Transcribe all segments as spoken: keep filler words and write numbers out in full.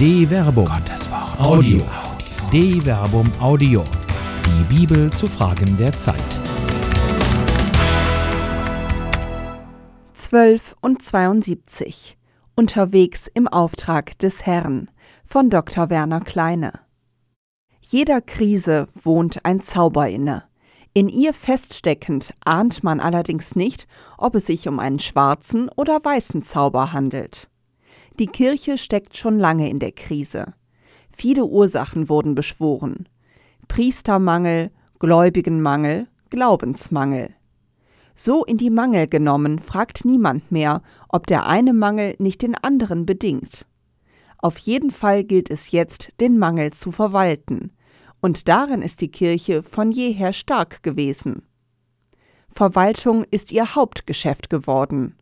Dei Verbum Audio. Dei Verbum Audio. Die Bibel zu Fragen der Zeit. Zwölfundzweiunsiebzig. Unterwegs im Auftrag des Herrn von Doktor Werner Kleine. Jeder Krise wohnt ein Zauber inne. In ihr feststeckend ahnt man allerdings nicht, ob es sich um einen schwarzen oder weißen Zauber handelt. Die Kirche steckt schon lange in der Krise. Viele Ursachen wurden beschworen. Priestermangel, Gläubigenmangel, Glaubensmangel. So in die Mangel genommen, fragt niemand mehr, ob der eine Mangel nicht den anderen bedingt. Auf jeden Fall gilt es jetzt, den Mangel zu verwalten. Und darin ist die Kirche von jeher stark gewesen. Verwaltung ist ihr Hauptgeschäft geworden.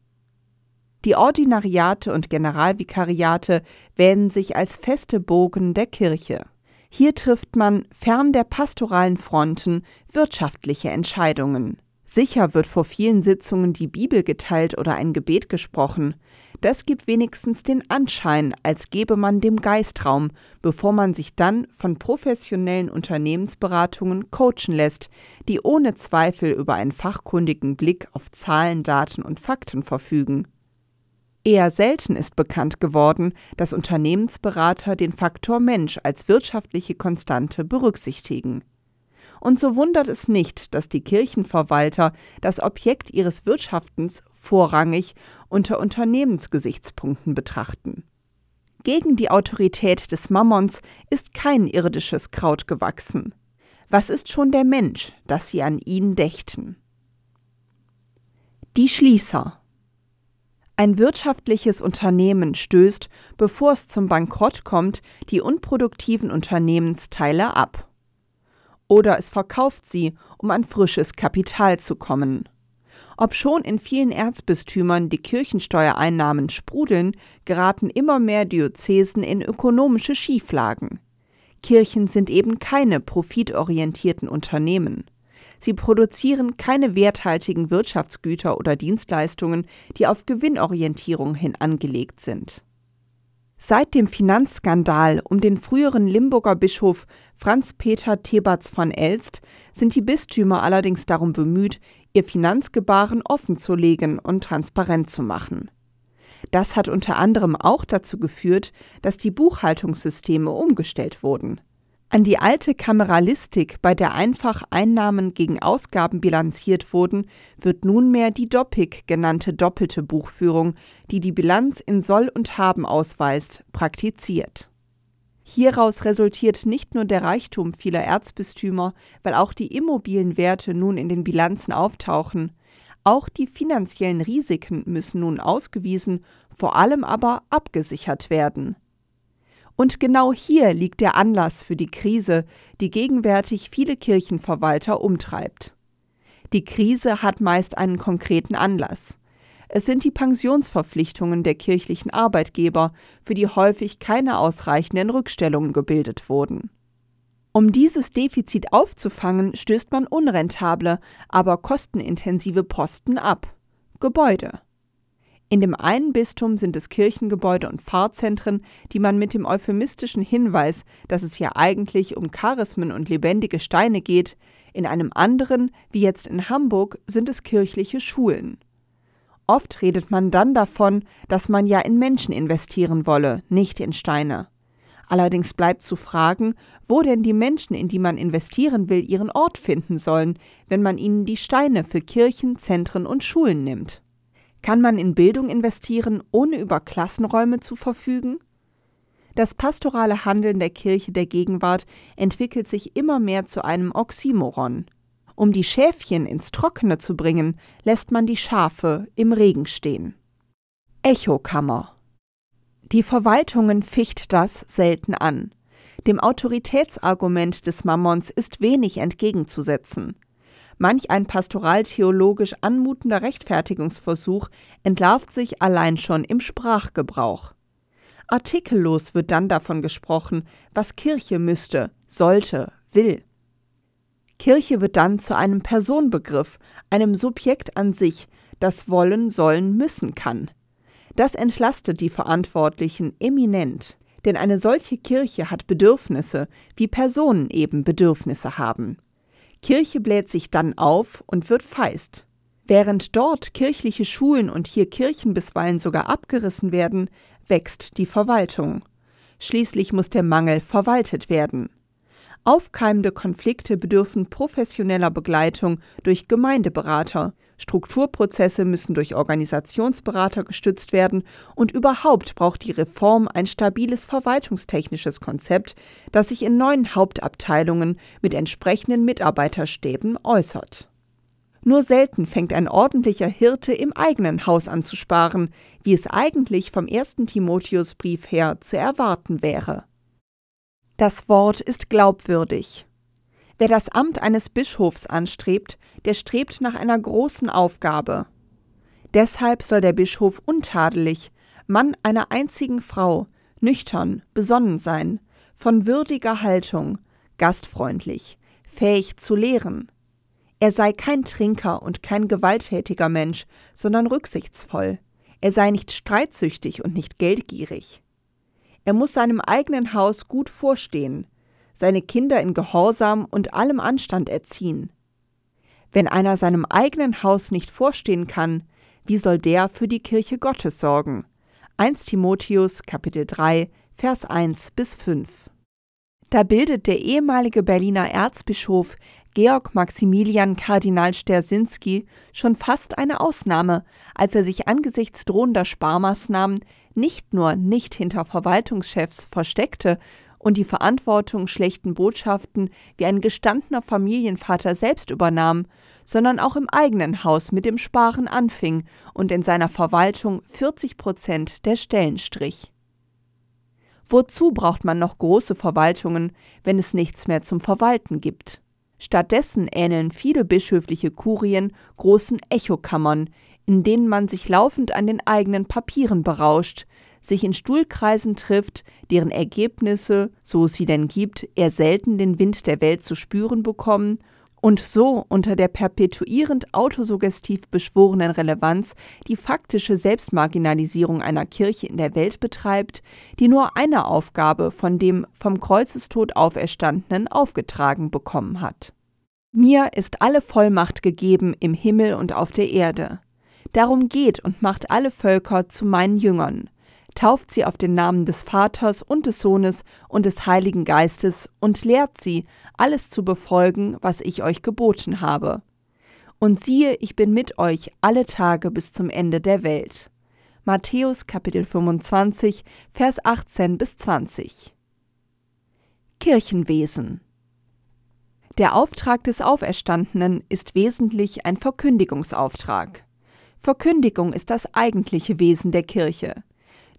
Die Ordinariate und Generalvikariate wählen sich als feste Bogen der Kirche. Hier trifft man, fern der pastoralen Fronten, wirtschaftliche Entscheidungen. Sicher wird vor vielen Sitzungen die Bibel geteilt oder ein Gebet gesprochen. Das gibt wenigstens den Anschein, als gebe man dem Geist Raum, bevor man sich dann von professionellen Unternehmensberatungen coachen lässt, die ohne Zweifel über einen fachkundigen Blick auf Zahlen, Daten und Fakten verfügen. Eher selten ist bekannt geworden, dass Unternehmensberater den Faktor Mensch als wirtschaftliche Konstante berücksichtigen. Und so wundert es nicht, dass die Kirchenverwalter das Objekt ihres Wirtschaftens vorrangig unter Unternehmensgesichtspunkten betrachten. Gegen die Autorität des Mammons ist kein irdisches Kraut gewachsen. Was ist schon der Mensch, dass sie an ihn dächten? Die Schließer. Ein wirtschaftliches Unternehmen stößt, bevor es zum Bankrott kommt, die unproduktiven Unternehmensteile ab. Oder es verkauft sie, um an frisches Kapital zu kommen. Obschon in vielen Erzbistümern die Kirchensteuereinnahmen sprudeln, geraten immer mehr Diözesen in ökonomische Schieflagen. Kirchen sind eben keine profitorientierten Unternehmen. Sie produzieren keine werthaltigen Wirtschaftsgüter oder Dienstleistungen, die auf Gewinnorientierung hin angelegt sind. Seit dem Finanzskandal um den früheren Limburger Bischof Franz-Peter Tebartz von Elst sind die Bistümer allerdings darum bemüht, ihr Finanzgebaren offenzulegen und transparent zu machen. Das hat unter anderem auch dazu geführt, dass die Buchhaltungssysteme umgestellt wurden. An die alte Kameralistik, bei der einfach Einnahmen gegen Ausgaben bilanziert wurden, wird nunmehr die Doppik genannte doppelte Buchführung, die die Bilanz in Soll und Haben ausweist, praktiziert. Hieraus resultiert nicht nur der Reichtum vieler Erzbistümer, weil auch die Immobilienwerte nun in den Bilanzen auftauchen. Auch die finanziellen Risiken müssen nun ausgewiesen, vor allem aber abgesichert werden. Und genau hier liegt der Anlass für die Krise, die gegenwärtig viele Kirchenverwalter umtreibt. Die Krise hat meist einen konkreten Anlass. Es sind die Pensionsverpflichtungen der kirchlichen Arbeitgeber, für die häufig keine ausreichenden Rückstellungen gebildet wurden. Um dieses Defizit aufzufangen, stößt man unrentable, aber kostenintensive Posten ab. Gebäude. In dem einen Bistum sind es Kirchengebäude und Pfarrzentren, die man mit dem euphemistischen Hinweis, dass es ja eigentlich um Charismen und lebendige Steine geht, in einem anderen, wie jetzt in Hamburg, sind es kirchliche Schulen. Oft redet man dann davon, dass man ja in Menschen investieren wolle, nicht in Steine. Allerdings bleibt zu fragen, wo denn die Menschen, in die man investieren will, ihren Ort finden sollen, wenn man ihnen die Steine für Kirchen, Zentren und Schulen nimmt. Kann man in Bildung investieren, ohne über Klassenräume zu verfügen? Das pastorale Handeln der Kirche der Gegenwart entwickelt sich immer mehr zu einem Oxymoron. Um die Schäfchen ins Trockene zu bringen, lässt man die Schafe im Regen stehen. Echokammer. Die Verwaltungen ficht das selten an. Dem Autoritätsargument des Mammons ist wenig entgegenzusetzen. Manch ein pastoraltheologisch anmutender Rechtfertigungsversuch entlarvt sich allein schon im Sprachgebrauch. Artikellos wird dann davon gesprochen, was Kirche müsste, sollte, will. Kirche wird dann zu einem Personenbegriff, einem Subjekt an sich, das wollen, sollen, müssen kann. Das entlastet die Verantwortlichen eminent. Denn eine solche Kirche hat Bedürfnisse, wie Personen eben Bedürfnisse haben. Kirche bläht sich dann auf und wird feist. Während dort kirchliche Schulen und hier Kirchen bisweilen sogar abgerissen werden, wächst die Verwaltung. Schließlich muss der Mangel verwaltet werden. Aufkeimende Konflikte bedürfen professioneller Begleitung durch Gemeindeberater. Strukturprozesse müssen durch Organisationsberater gestützt werden und überhaupt braucht die Reform ein stabiles verwaltungstechnisches Konzept, das sich in neuen Hauptabteilungen mit entsprechenden Mitarbeiterstäben äußert. Nur selten fängt ein ordentlicher Hirte im eigenen Haus an zu sparen, wie es eigentlich vom ersten Timotheusbrief her zu erwarten wäre. Das Wort ist glaubwürdig. Wer das Amt eines Bischofs anstrebt, der strebt nach einer großen Aufgabe. Deshalb soll der Bischof untadelig, Mann einer einzigen Frau, nüchtern, besonnen sein, von würdiger Haltung, gastfreundlich, fähig zu lehren. Er sei kein Trinker und kein gewalttätiger Mensch, sondern rücksichtsvoll. Er sei nicht streitsüchtig und nicht geldgierig. Er muss seinem eigenen Haus gut vorstehen, seine Kinder in Gehorsam und allem Anstand erziehen. Wenn einer seinem eigenen Haus nicht vorstehen kann, wie soll der für die Kirche Gottes sorgen? erster Timotheus, Kapitel drei, Vers eins bis fünf. Da bildet der ehemalige Berliner Erzbischof Georg Maximilian Kardinal Sterzinski schon fast eine Ausnahme, als er sich angesichts drohender Sparmaßnahmen nicht nur nicht hinter Verwaltungschefs versteckte und die Verantwortung schlechten Botschaften wie ein gestandener Familienvater selbst übernahm, sondern auch im eigenen Haus mit dem Sparen anfing und in seiner Verwaltung vierzig Prozent der Stellen strich. Wozu braucht man noch große Verwaltungen, wenn es nichts mehr zum Verwalten gibt? Stattdessen ähneln viele bischöfliche Kurien großen Echokammern, in denen man sich laufend an den eigenen Papieren berauscht, sich in Stuhlkreisen trifft, deren Ergebnisse, so es sie denn gibt, eher selten den Wind der Welt zu spüren bekommen und so unter der perpetuierend autosuggestiv beschworenen Relevanz die faktische Selbstmarginalisierung einer Kirche in der Welt betreibt, die nur eine Aufgabe von dem vom Kreuzestod Auferstandenen aufgetragen bekommen hat. Mir ist alle Vollmacht gegeben im Himmel und auf der Erde. Darum geht und macht alle Völker zu meinen Jüngern. Tauft sie auf den Namen des Vaters und des Sohnes und des Heiligen Geistes und lehrt sie, alles zu befolgen, was ich euch geboten habe. Und siehe, ich bin mit euch alle Tage bis zum Ende der Welt. Matthäus Kapitel fünfundzwanzig, Vers achtzehn bis zwanzig. Kirchenwesen. Der Auftrag des Auferstandenen ist wesentlich ein Verkündigungsauftrag. Verkündigung ist das eigentliche Wesen der Kirche.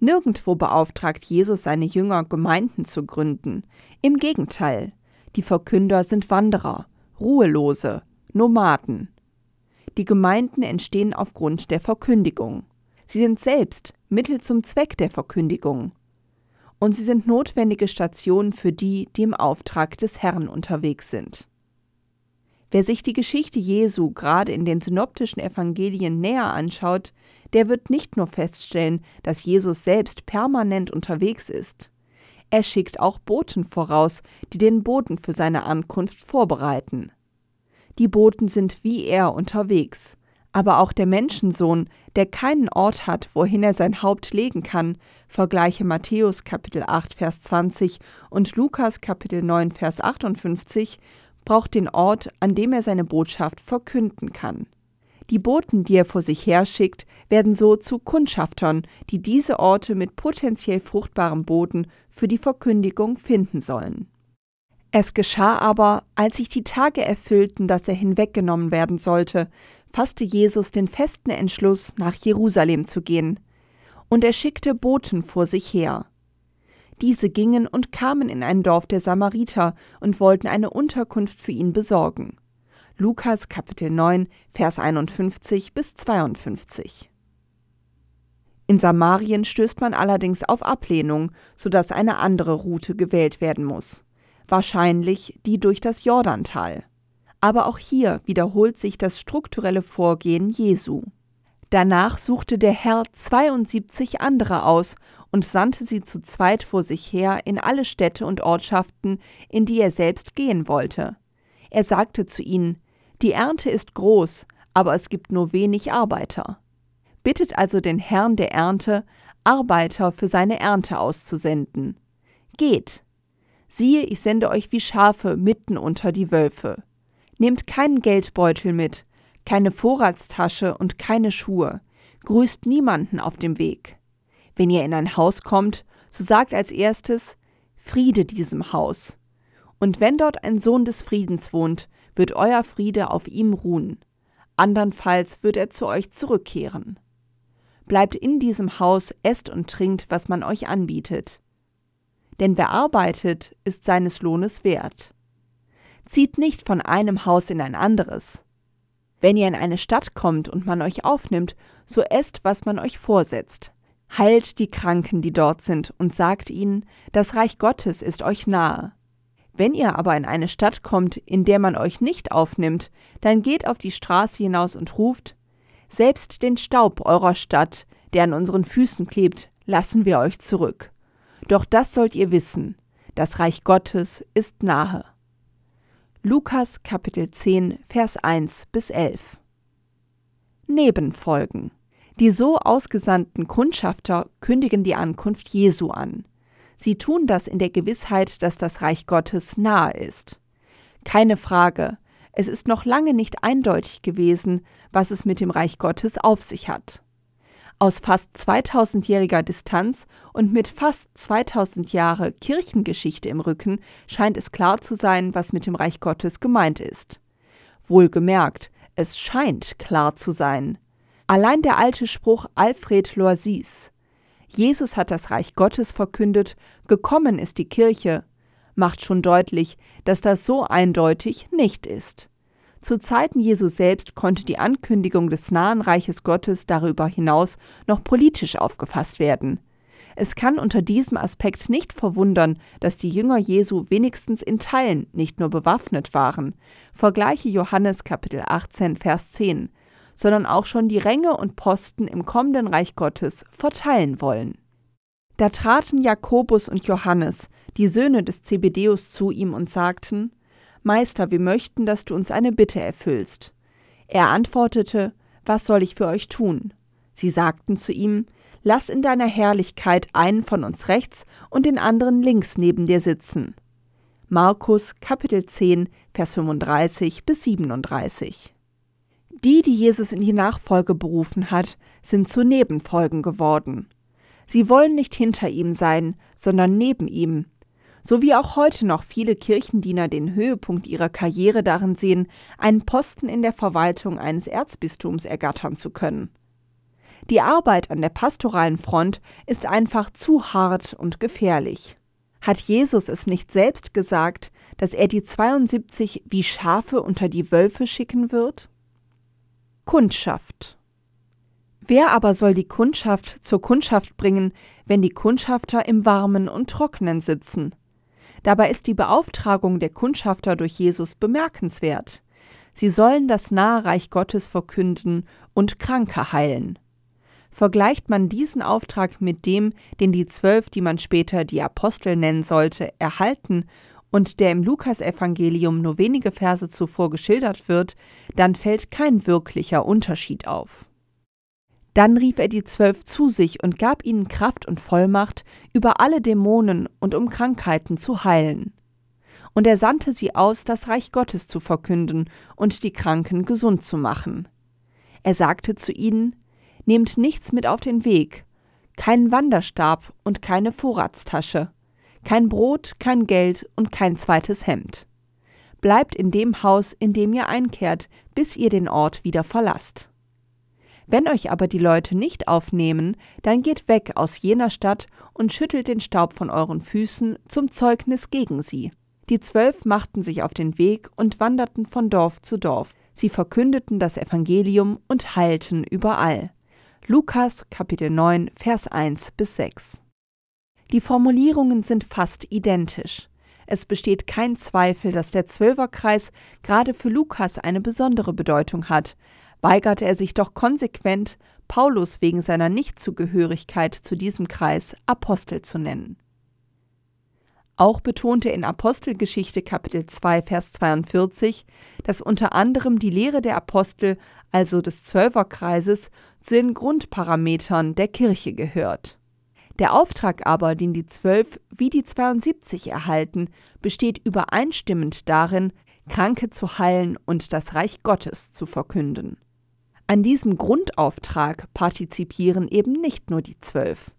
Nirgendwo beauftragt Jesus seine Jünger, Gemeinden zu gründen. Im Gegenteil, die Verkünder sind Wanderer, Ruhelose, Nomaden. Die Gemeinden entstehen aufgrund der Verkündigung. Sie sind selbst Mittel zum Zweck der Verkündigung. Und sie sind notwendige Stationen für die, die im Auftrag des Herrn unterwegs sind. Wer sich die Geschichte Jesu gerade in den synoptischen Evangelien näher anschaut, der wird nicht nur feststellen, dass Jesus selbst permanent unterwegs ist. Er schickt auch Boten voraus, die den Boden für seine Ankunft vorbereiten. Die Boten sind wie er unterwegs. Aber auch der Menschensohn, der keinen Ort hat, wohin er sein Haupt legen kann, vergleiche Matthäus Kapitel acht, Vers zwanzig und Lukas Kapitel neun, Vers achtundfünfzig, braucht den Ort, an dem er seine Botschaft verkünden kann. Die Boten, die er vor sich herschickt, werden so zu Kundschaftern, die diese Orte mit potenziell fruchtbarem Boden für die Verkündigung finden sollen. Es geschah aber, als sich die Tage erfüllten, dass er hinweggenommen werden sollte, fasste Jesus den festen Entschluss, nach Jerusalem zu gehen. Und er schickte Boten vor sich her. Diese gingen und kamen in ein Dorf der Samariter und wollten eine Unterkunft für ihn besorgen. Lukas Kapitel neun, Vers einundfünfzig bis zweiundfünfzig. In Samarien stößt man allerdings auf Ablehnung, sodass eine andere Route gewählt werden muss. Wahrscheinlich die durch das Jordantal. Aber auch hier wiederholt sich das strukturelle Vorgehen Jesu. Danach suchte der Herr zweiundsiebzig andere aus und sandte sie zu zweit vor sich her in alle Städte und Ortschaften, in die er selbst gehen wollte. Er sagte zu ihnen: Die Ernte ist groß, aber es gibt nur wenig Arbeiter. Bittet also den Herrn der Ernte, Arbeiter für seine Ernte auszusenden. Geht! Siehe, ich sende euch wie Schafe mitten unter die Wölfe. Nehmt keinen Geldbeutel mit, keine Vorratstasche und keine Schuhe. Grüßt niemanden auf dem Weg. Wenn ihr in ein Haus kommt, so sagt als erstes: Friede diesem Haus. Und wenn dort ein Sohn des Friedens wohnt, wird euer Friede auf ihm ruhen. Andernfalls wird er zu euch zurückkehren. Bleibt in diesem Haus, esst und trinkt, was man euch anbietet. Denn wer arbeitet, ist seines Lohnes wert. Zieht nicht von einem Haus in ein anderes. Wenn ihr in eine Stadt kommt und man euch aufnimmt, so esst, was man euch vorsetzt. Heilt die Kranken, die dort sind, und sagt ihnen: Das Reich Gottes ist euch nahe. Wenn ihr aber in eine Stadt kommt, in der man euch nicht aufnimmt, dann geht auf die Straße hinaus und ruft: Selbst den Staub eurer Stadt, der an unseren Füßen klebt, lassen wir euch zurück. Doch das sollt ihr wissen: Das Reich Gottes ist nahe. Lukas Kapitel zehn, Vers eins bis elf. Nebenfolgen. Die so ausgesandten Kundschafter kündigen die Ankunft Jesu an. Sie tun das in der Gewissheit, dass das Reich Gottes nahe ist. Keine Frage, es ist noch lange nicht eindeutig gewesen, was es mit dem Reich Gottes auf sich hat. Aus fast zweitausendjähriger Distanz und mit fast zweitausend Jahre Kirchengeschichte im Rücken scheint es klar zu sein, was mit dem Reich Gottes gemeint ist. Wohlgemerkt, es scheint klar zu sein. Allein der alte Spruch Alfred Loisys: Jesus hat das Reich Gottes verkündet, gekommen ist die Kirche, macht schon deutlich, dass das so eindeutig nicht ist. Zu Zeiten Jesu selbst konnte die Ankündigung des nahen Reiches Gottes darüber hinaus noch politisch aufgefasst werden. Es kann unter diesem Aspekt nicht verwundern, dass die Jünger Jesu wenigstens in Teilen nicht nur bewaffnet waren, vergleiche Johannes Kapitel achtzehn, Vers zehn, sondern auch schon die Ränge und Posten im kommenden Reich Gottes verteilen wollen. Da traten Jakobus und Johannes, die Söhne des Zebedeus, zu ihm und sagten: Meister, wir möchten, dass du uns eine Bitte erfüllst. Er antwortete: Was soll ich für euch tun? Sie sagten zu ihm: Lass in deiner Herrlichkeit einen von uns rechts und den anderen links neben dir sitzen. Markus, Kapitel zehn, Vers fünfunddreißig bis siebenunddreißig. Die, die Jesus in die Nachfolge berufen hat, sind zu Nebenfolgen geworden. Sie wollen nicht hinter ihm sein, sondern neben ihm. So wie auch heute noch viele Kirchendiener den Höhepunkt ihrer Karriere darin sehen, einen Posten in der Verwaltung eines Erzbistums ergattern zu können. Die Arbeit an der pastoralen Front ist einfach zu hart und gefährlich. Hat Jesus es nicht selbst gesagt, dass er die zweiundsiebzig wie Schafe unter die Wölfe schicken wird? Kundschaft. Wer aber soll die Kundschaft zur Kundschaft bringen, wenn die Kundschafter im Warmen und Trockenen sitzen? Dabei ist die Beauftragung der Kundschafter durch Jesus bemerkenswert. Sie sollen das nahe Reich Gottes verkünden und Kranke heilen. Vergleicht man diesen Auftrag mit dem, den die Zwölf, die man später die Apostel nennen sollte, erhalten und der im Lukasevangelium nur wenige Verse zuvor geschildert wird, dann fällt kein wirklicher Unterschied auf. Dann rief er die Zwölf zu sich und gab ihnen Kraft und Vollmacht, über alle Dämonen und um Krankheiten zu heilen. Und er sandte sie aus, das Reich Gottes zu verkünden und die Kranken gesund zu machen. Er sagte zu ihnen: Nehmt nichts mit auf den Weg, keinen Wanderstab und keine Vorratstasche, kein Brot, kein Geld und kein zweites Hemd. Bleibt in dem Haus, in dem ihr einkehrt, bis ihr den Ort wieder verlasst. Wenn euch aber die Leute nicht aufnehmen, dann geht weg aus jener Stadt und schüttelt den Staub von euren Füßen zum Zeugnis gegen sie. Die Zwölf machten sich auf den Weg und wanderten von Dorf zu Dorf. Sie verkündeten das Evangelium und heilten überall. Lukas Kapitel neun, Vers eins bis sechs. Die Formulierungen sind fast identisch. Es besteht kein Zweifel, dass der Zwölferkreis gerade für Lukas eine besondere Bedeutung hat, weigerte er sich doch konsequent, Paulus wegen seiner Nichtzugehörigkeit zu diesem Kreis Apostel zu nennen. Auch betonte in Apostelgeschichte Kapitel zwei, Vers zweiundvierzig, dass unter anderem die Lehre der Apostel, also des Zwölferkreises, zu den Grundparametern der Kirche gehört. Der Auftrag aber, den die Zwölf wie die zweiundsiebzig erhalten, besteht übereinstimmend darin, Kranke zu heilen und das Reich Gottes zu verkünden. An diesem Grundauftrag partizipieren eben nicht nur die Zwölf.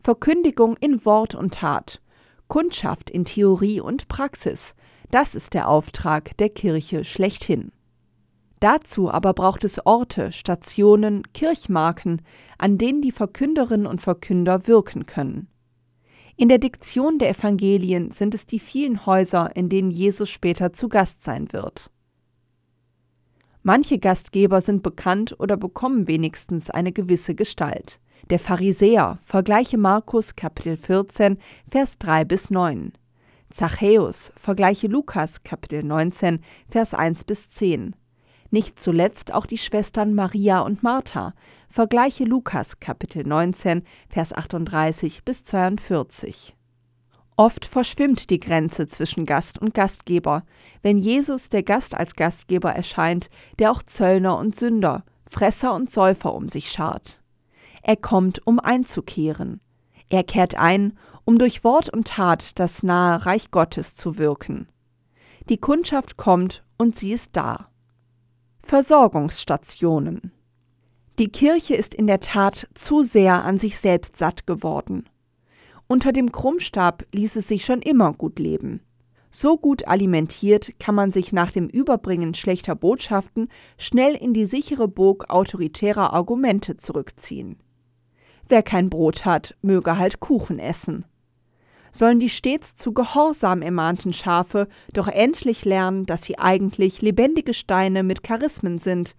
Verkündigung in Wort und Tat, Kundschaft in Theorie und Praxis, das ist der Auftrag der Kirche schlechthin. Dazu aber braucht es Orte, Stationen, Kirchmarken, an denen die Verkünderinnen und Verkünder wirken können. In der Diktion der Evangelien sind es die vielen Häuser, in denen Jesus später zu Gast sein wird. Manche Gastgeber sind bekannt oder bekommen wenigstens eine gewisse Gestalt. Der Pharisäer, vergleiche Markus Kapitel vierzehn, Vers drei bis neun. Zachäus, vergleiche Lukas Kapitel neunzehn, Vers eins bis zehn. Nicht zuletzt auch die Schwestern Maria und Martha, vergleiche Lukas Kapitel neunzehn, Vers achtunddreißig bis zweiundvierzig. Oft verschwimmt die Grenze zwischen Gast und Gastgeber, wenn Jesus der Gast als Gastgeber erscheint, der auch Zöllner und Sünder, Fresser und Säufer um sich schart. Er kommt, um einzukehren. Er kehrt ein, um durch Wort und Tat das nahe Reich Gottes zu wirken. Die Kundschaft kommt und sie ist da. Versorgungsstationen. Die Kirche ist in der Tat zu sehr an sich selbst satt geworden. Unter dem Krummstab ließ es sich schon immer gut leben. So gut alimentiert kann man sich nach dem Überbringen schlechter Botschaften schnell in die sichere Burg autoritärer Argumente zurückziehen. Wer kein Brot hat, möge halt Kuchen essen. Sollen die stets zu Gehorsam ermahnten Schafe doch endlich lernen, dass sie eigentlich lebendige Steine mit Charismen sind,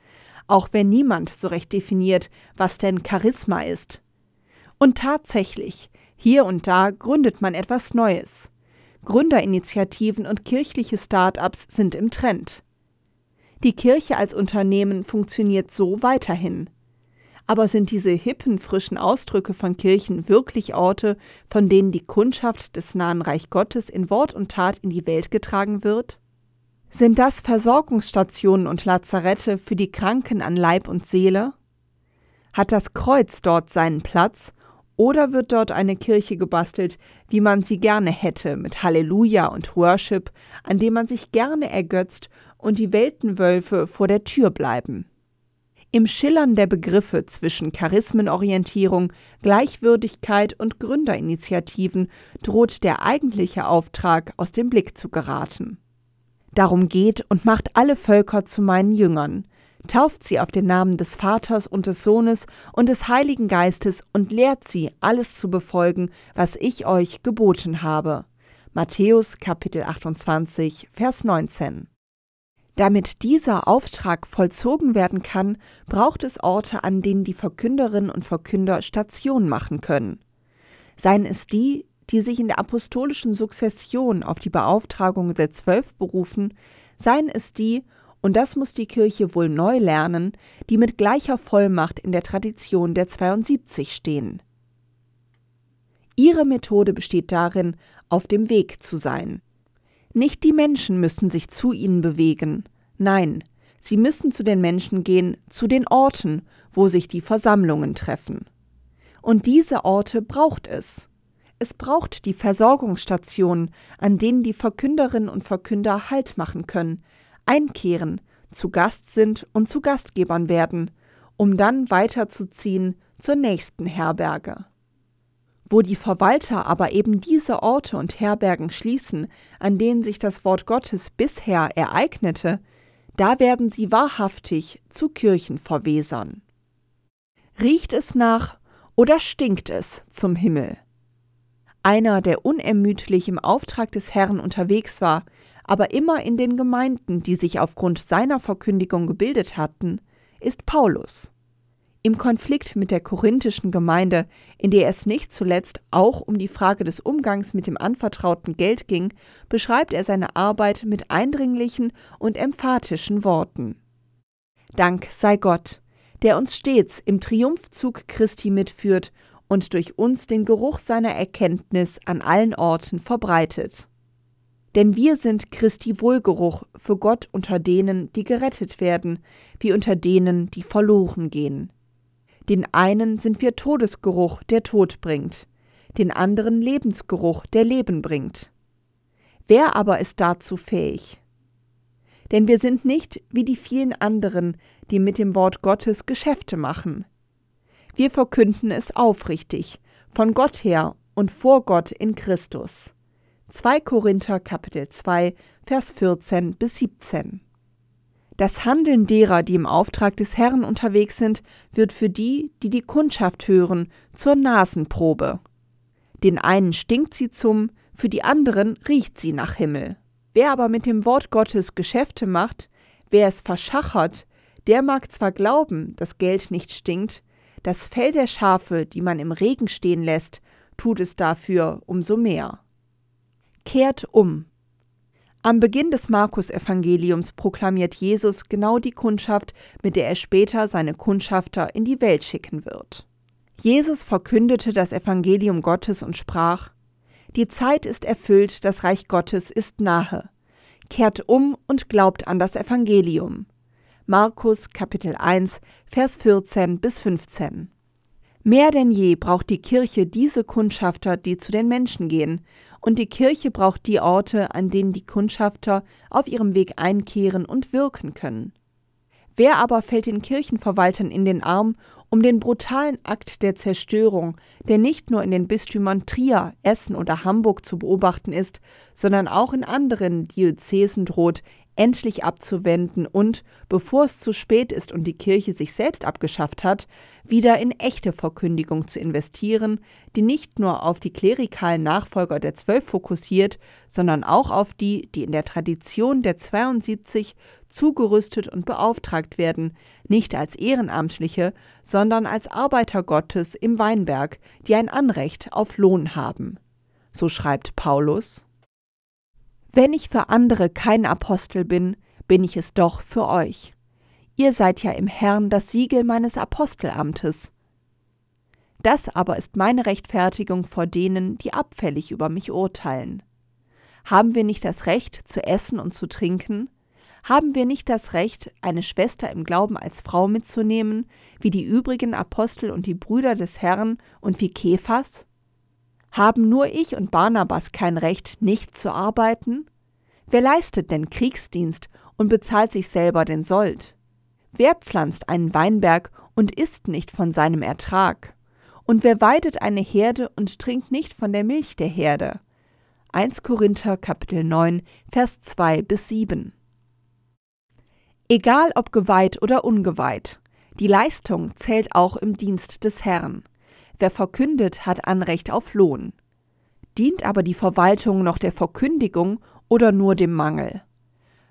auch wenn niemand so recht definiert, was denn Charisma ist. Und tatsächlich, hier und da gründet man etwas Neues. Gründerinitiativen und kirchliche Start-ups sind im Trend. Die Kirche als Unternehmen funktioniert so weiterhin. Aber sind diese hippen, frischen Ausdrücke von Kirchen wirklich Orte, von denen die Kundschaft des nahen Reich Gottes in Wort und Tat in die Welt getragen wird? Sind das Versorgungsstationen und Lazarette für die Kranken an Leib und Seele? Hat das Kreuz dort seinen Platz? Oder wird dort eine Kirche gebastelt, wie man sie gerne hätte, mit Halleluja und Worship, an dem man sich gerne ergötzt und die Weltenwölfe vor der Tür bleiben? Im Schillern der Begriffe zwischen Charismenorientierung, Gleichwürdigkeit und Gründerinitiativen droht der eigentliche Auftrag aus dem Blick zu geraten. Darum geht und macht alle Völker zu meinen Jüngern. Tauft sie auf den Namen des Vaters und des Sohnes und des Heiligen Geistes und lehrt sie, alles zu befolgen, was ich euch geboten habe. Matthäus Kapitel achtundzwanzig, Vers neunzehn. Damit dieser Auftrag vollzogen werden kann, braucht es Orte, an denen die Verkünderinnen und Verkünder Station machen können. Seien es die, die sich in der apostolischen Sukzession auf die Beauftragung der Zwölf berufen, seien es die, und das muss die Kirche wohl neu lernen, die mit gleicher Vollmacht in der Tradition der zweiundsiebzig stehen. Ihre Methode besteht darin, auf dem Weg zu sein. Nicht die Menschen müssen sich zu ihnen bewegen. Nein, sie müssen zu den Menschen gehen, zu den Orten, wo sich die Versammlungen treffen. Und diese Orte braucht es. Es braucht die Versorgungsstationen, an denen die Verkünderinnen und Verkünder Halt machen können, einkehren, zu Gast sind und zu Gastgebern werden, um dann weiterzuziehen zur nächsten Herberge. Wo die Verwalter aber eben diese Orte und Herbergen schließen, an denen sich das Wort Gottes bisher ereignete, da werden sie wahrhaftig zu Kirchenverwesern. Riecht es nach oder stinkt es zum Himmel? Einer, der unermüdlich im Auftrag des Herrn unterwegs war, aber immer in den Gemeinden, die sich aufgrund seiner Verkündigung gebildet hatten, ist Paulus. Im Konflikt mit der korinthischen Gemeinde, in der es nicht zuletzt auch um die Frage des Umgangs mit dem anvertrauten Geld ging, beschreibt er seine Arbeit mit eindringlichen und emphatischen Worten. Dank sei Gott, der uns stets im Triumphzug Christi mitführt und durch uns den Geruch seiner Erkenntnis an allen Orten verbreitet. Denn wir sind Christi Wohlgeruch für Gott unter denen, die gerettet werden, wie unter denen, die verloren gehen. Den einen sind wir Todesgeruch, der Tod bringt, den anderen Lebensgeruch, der Leben bringt. Wer aber ist dazu fähig? Denn wir sind nicht wie die vielen anderen, die mit dem Wort Gottes Geschäfte machen. Wir verkünden es aufrichtig, von Gott her und vor Gott in Christus. zweiter Korinther Kapitel zwei, Vers vierzehn bis siebzehn. Das Handeln derer, die im Auftrag des Herrn unterwegs sind, wird für die, die die Kundschaft hören, zur Nasenprobe. Den einen stinkt sie zum, für die anderen riecht sie nach Himmel. Wer aber mit dem Wort Gottes Geschäfte macht, wer es verschachert, der mag zwar glauben, dass Geld nicht stinkt, das Fell der Schafe, die man im Regen stehen lässt, tut es dafür umso mehr. Kehrt um. Am Beginn des Markus-Evangeliums proklamiert Jesus genau die Kundschaft, mit der er später seine Kundschafter in die Welt schicken wird. Jesus verkündete das Evangelium Gottes und sprach: Die Zeit ist erfüllt, das Reich Gottes ist nahe. Kehrt um und glaubt an das Evangelium. Markus Kapitel eins, Vers vierzehn bis fünfzehn. Mehr denn je braucht die Kirche diese Kundschafter, die zu den Menschen gehen, und die Kirche braucht die Orte, an denen die Kundschafter auf ihrem Weg einkehren und wirken können. Wer aber fällt den Kirchenverwaltern in den Arm, um den brutalen Akt der Zerstörung, der nicht nur in den Bistümern Trier, Essen oder Hamburg zu beobachten ist, sondern auch in anderen Diözesen droht, endlich abzuwenden und, bevor es zu spät ist und die Kirche sich selbst abgeschafft hat, wieder in echte Verkündigung zu investieren, die nicht nur auf die klerikalen Nachfolger der Zwölf fokussiert, sondern auch auf die, die in der Tradition der zweiundsiebzig zugerüstet und beauftragt werden, nicht als Ehrenamtliche, sondern als Arbeiter Gottes im Weinberg, die ein Anrecht auf Lohn haben. So schreibt Paulus: Wenn ich für andere kein Apostel bin, bin ich es doch für euch. Ihr seid ja im Herrn das Siegel meines Apostelamtes. Das aber ist meine Rechtfertigung vor denen, die abfällig über mich urteilen. Haben wir nicht das Recht, zu essen und zu trinken? Haben wir nicht das Recht, eine Schwester im Glauben als Frau mitzunehmen, wie die übrigen Apostel und die Brüder des Herrn und wie Kephas? Haben nur ich und Barnabas kein Recht, nicht zu arbeiten? Wer leistet denn Kriegsdienst und bezahlt sich selber den Sold? Wer pflanzt einen Weinberg und isst nicht von seinem Ertrag? Und wer weidet eine Herde und trinkt nicht von der Milch der Herde? erster Korinther Kapitel neun, Vers zwei bis sieben. Egal ob geweiht oder ungeweiht, die Leistung zählt auch im Dienst des Herrn. Wer verkündet, hat Anrecht auf Lohn. Dient aber die Verwaltung noch der Verkündigung oder nur dem Mangel?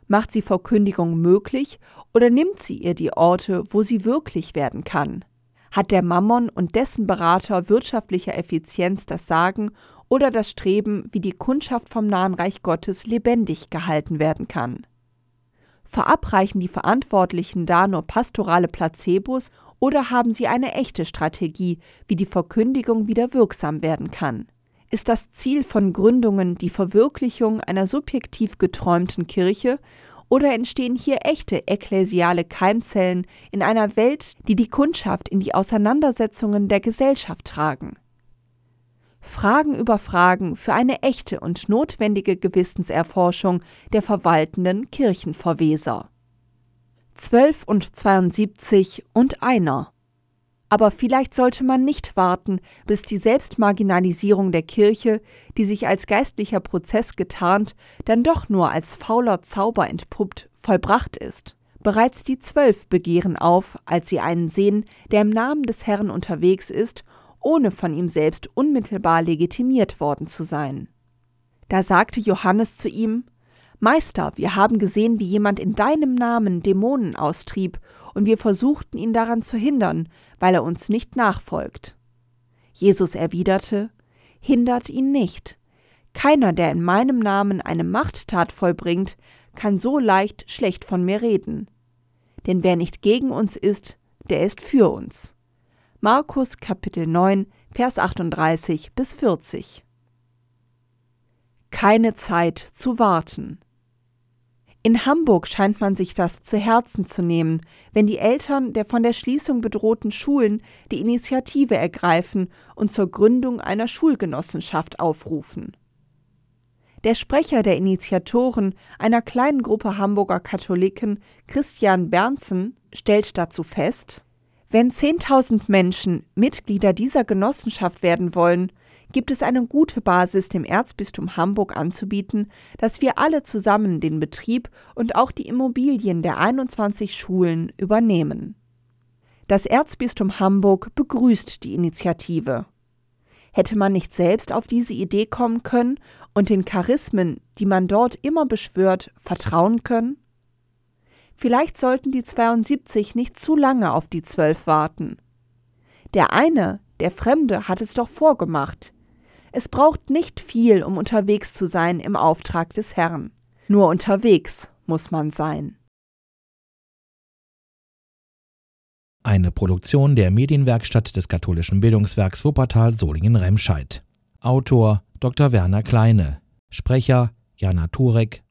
Macht sie Verkündigung möglich oder nimmt sie ihr die Orte, wo sie wirklich werden kann? Hat der Mammon und dessen Berater wirtschaftlicher Effizienz das Sagen oder das Streben, wie die Kundschaft vom nahen Reich Gottes lebendig gehalten werden kann? Verabreichen die Verantwortlichen da nur pastorale Placebos oder haben sie eine echte Strategie, wie die Verkündigung wieder wirksam werden kann? Ist das Ziel von Gründungen die Verwirklichung einer subjektiv geträumten Kirche oder entstehen hier echte ekklesiale Keimzellen in einer Welt, die die Kundschaft in die Auseinandersetzungen der Gesellschaft tragen? Fragen über Fragen für eine echte und notwendige Gewissenserforschung der verwaltenden Kirchenverweser. Zwölf und zweiundsiebzig und einer. Aber vielleicht sollte man nicht warten, bis die Selbstmarginalisierung der Kirche, die sich als geistlicher Prozess getarnt, dann doch nur als fauler Zauber entpuppt, vollbracht ist. Bereits die Zwölf begehren auf, als sie einen sehen, der im Namen des Herrn unterwegs ist, ohne von ihm selbst unmittelbar legitimiert worden zu sein. Da sagte Johannes zu ihm: Meister, wir haben gesehen, wie jemand in deinem Namen Dämonen austrieb, und wir versuchten ihn daran zu hindern, weil er uns nicht nachfolgt. Jesus erwiderte: Hindert ihn nicht. Keiner, der in meinem Namen eine Machttat vollbringt, kann so leicht schlecht von mir reden. Denn wer nicht gegen uns ist, der ist für uns. Markus Kapitel neun, Vers achtunddreißig bis vierzig. Keine Zeit zu warten. In Hamburg scheint man sich das zu Herzen zu nehmen, wenn die Eltern der von der Schließung bedrohten Schulen die Initiative ergreifen und zur Gründung einer Schulgenossenschaft aufrufen. Der Sprecher der Initiatoren, einer kleinen Gruppe Hamburger Katholiken, Christian Bernzen, stellt dazu fest: Wenn zehntausend Menschen Mitglieder dieser Genossenschaft werden wollen, gibt es eine gute Basis, dem Erzbistum Hamburg anzubieten, dass wir alle zusammen den Betrieb und auch die Immobilien der einundzwanzig Schulen übernehmen. Das Erzbistum Hamburg begrüßt die Initiative. Hätte man nicht selbst auf diese Idee kommen können und den Charismen, die man dort immer beschwört, vertrauen können? Vielleicht sollten die zweiundsiebzig nicht zu lange auf die zwölf warten. Der eine, der Fremde, hat es doch vorgemacht. Es braucht nicht viel, um unterwegs zu sein im Auftrag des Herrn. Nur unterwegs muss man sein. Eine Produktion der Medienwerkstatt des Katholischen Bildungswerks Wuppertal-Solingen-Remscheid. Autor Doktor Werner Kleine. Sprecher Jana Turek